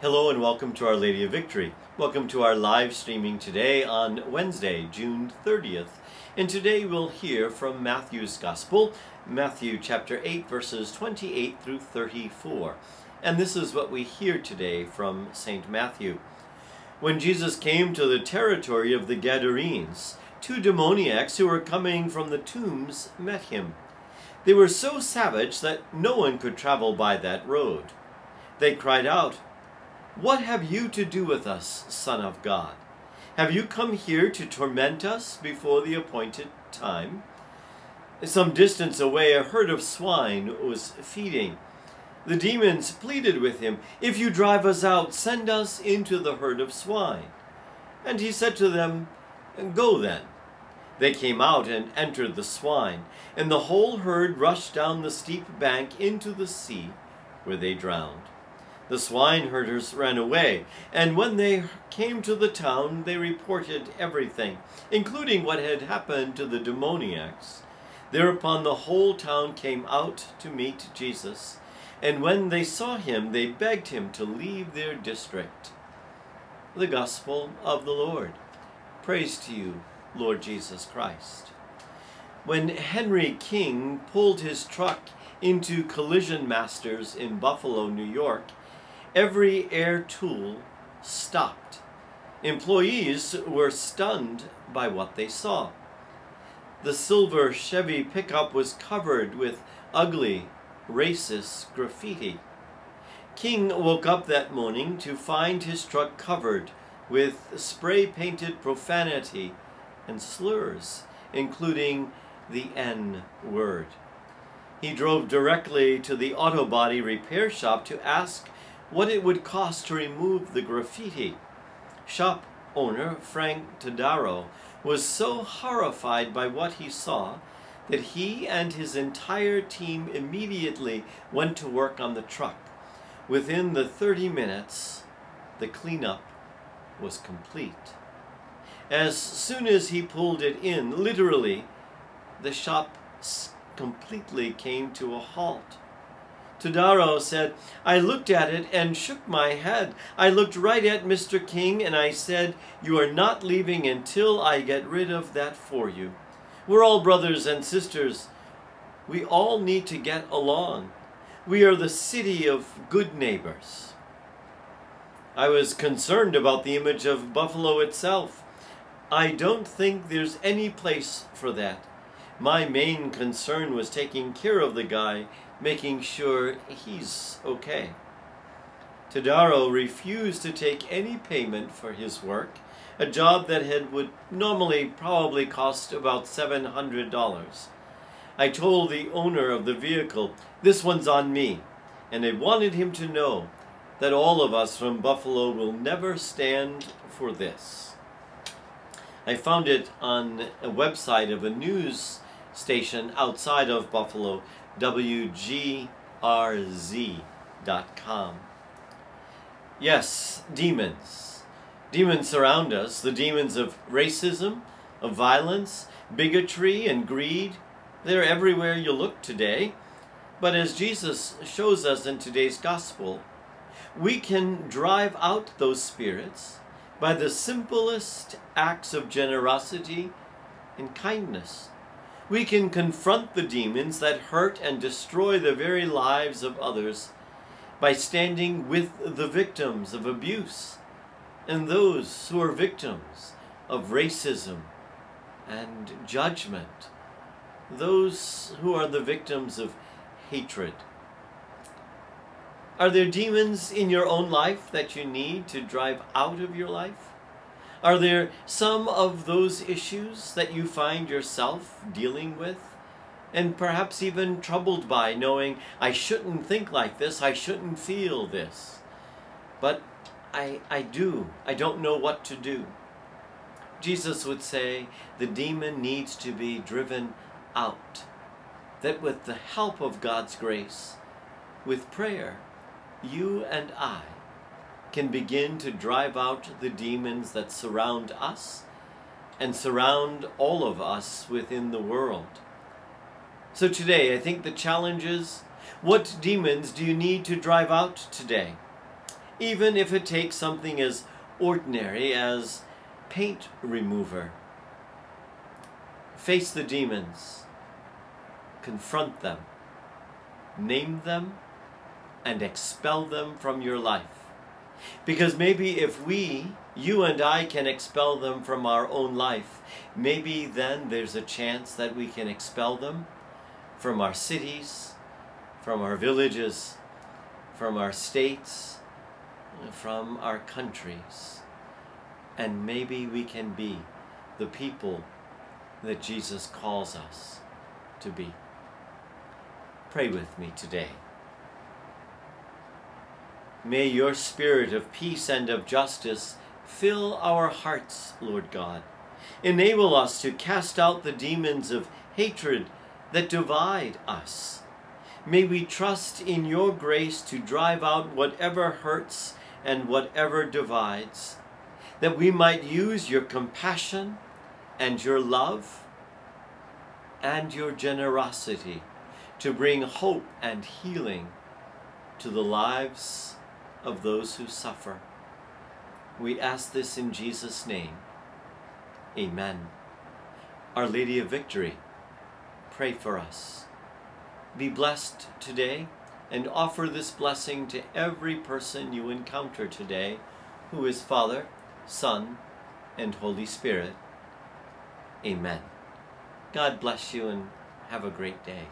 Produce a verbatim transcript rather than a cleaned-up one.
Hello and welcome to Our Lady of Victory. Welcome to our live streaming today on Wednesday, June thirtieth. And today we'll hear from Matthew's Gospel, Matthew chapter eight, verses twenty-eight through thirty-four. And this is what we hear today from Saint Matthew. When Jesus came to the territory of the Gadarenes, two demoniacs who were coming from the tombs met him. They were so savage that no one could travel by that road. They cried out, "What have you to do with us, Son of God? Have you come here to torment us before the appointed time?" Some distance away, a herd of swine was feeding. The demons pleaded with him, "If you drive us out, send us into the herd of swine." And he said to them, "Go then." They came out and entered the swine, and the whole herd rushed down the steep bank into the sea, where they drowned. The swineherders ran away, and when they came to the town, they reported everything, including what had happened to the demoniacs. Thereupon the whole town came out to meet Jesus, and when they saw him, they begged him to leave their district. The Gospel of the Lord. Praise to you, Lord Jesus Christ. When Henry King pulled his truck into Collision Masters in Buffalo, New York, every air tool stopped. Employees were stunned by what they saw. The silver Chevy pickup was covered with ugly, racist graffiti. King woke up that morning to find his truck covered with spray-painted profanity and slurs, including the N-word. He drove directly to the auto body repair shop to ask what it would cost to remove the graffiti. Shop owner Frank Todaro was so horrified by what he saw that he and his entire team immediately went to work on the truck. Within the thirty minutes, the cleanup was complete. As soon as he pulled it in, literally, the shop completely came to a halt. Todaro said, "I looked at it and shook my head. I looked right at Mister King and I said, 'You are not leaving until I get rid of that for you.' We're all brothers and sisters. We all need to get along. We are the city of good neighbors." I was concerned about the image of Buffalo itself. I don't think there's any place for that. My main concern was taking care of the guy, making sure he's okay. Todaro refused to take any payment for his work, a job that had would normally probably cost about seven hundred dollars. I told the owner of the vehicle, "This one's on me," and I wanted him to know that all of us from Buffalo will never stand for this. I found it on a website of a news station outside of Buffalo, W G R Z dot com. Yes, demons. Demons surround us. The demons of racism, of violence, bigotry, and greed. They're everywhere you look today. But as Jesus shows us in today's gospel, we can drive out those spirits by the simplest acts of generosity and kindness. We can confront the demons that hurt and destroy the very lives of others by standing with the victims of abuse and those who are victims of racism and judgment, those who are the victims of hatred. Are there demons in your own life that you need to drive out of your life? Are there some of those issues that you find yourself dealing with and perhaps even troubled by, knowing, "I shouldn't think like this, I shouldn't feel this, but I, I do, I don't know what to do"? Jesus would say the demon needs to be driven out, that with the help of God's grace, with prayer, you and I can begin to drive out the demons that surround us and surround all of us within the world. So today, I think the challenge is, what demons do you need to drive out today? even if it takes something as ordinary as paint remover. Face the demons, confront them, name them, and expel them from your life. Because maybe if we, you and I, can expel them from our own life, maybe then there's a chance that we can expel them from our cities, from our villages, from our states, from our countries. And maybe we can be the people that Jesus calls us to be. Pray with me today. May your spirit of peace and of justice fill our hearts, Lord God. Enable us to cast out the demons of hatred that divide us. May we trust in your grace to drive out whatever hurts and whatever divides, that we might use your compassion and your love and your generosity to bring hope and healing to the lives of those who suffer. We ask this in Jesus' name. Amen. Our Lady of Victory, pray for us. Be blessed today and offer this blessing to every person you encounter today, who is Father, Son, and Holy Spirit. Amen. God bless you and have a great day.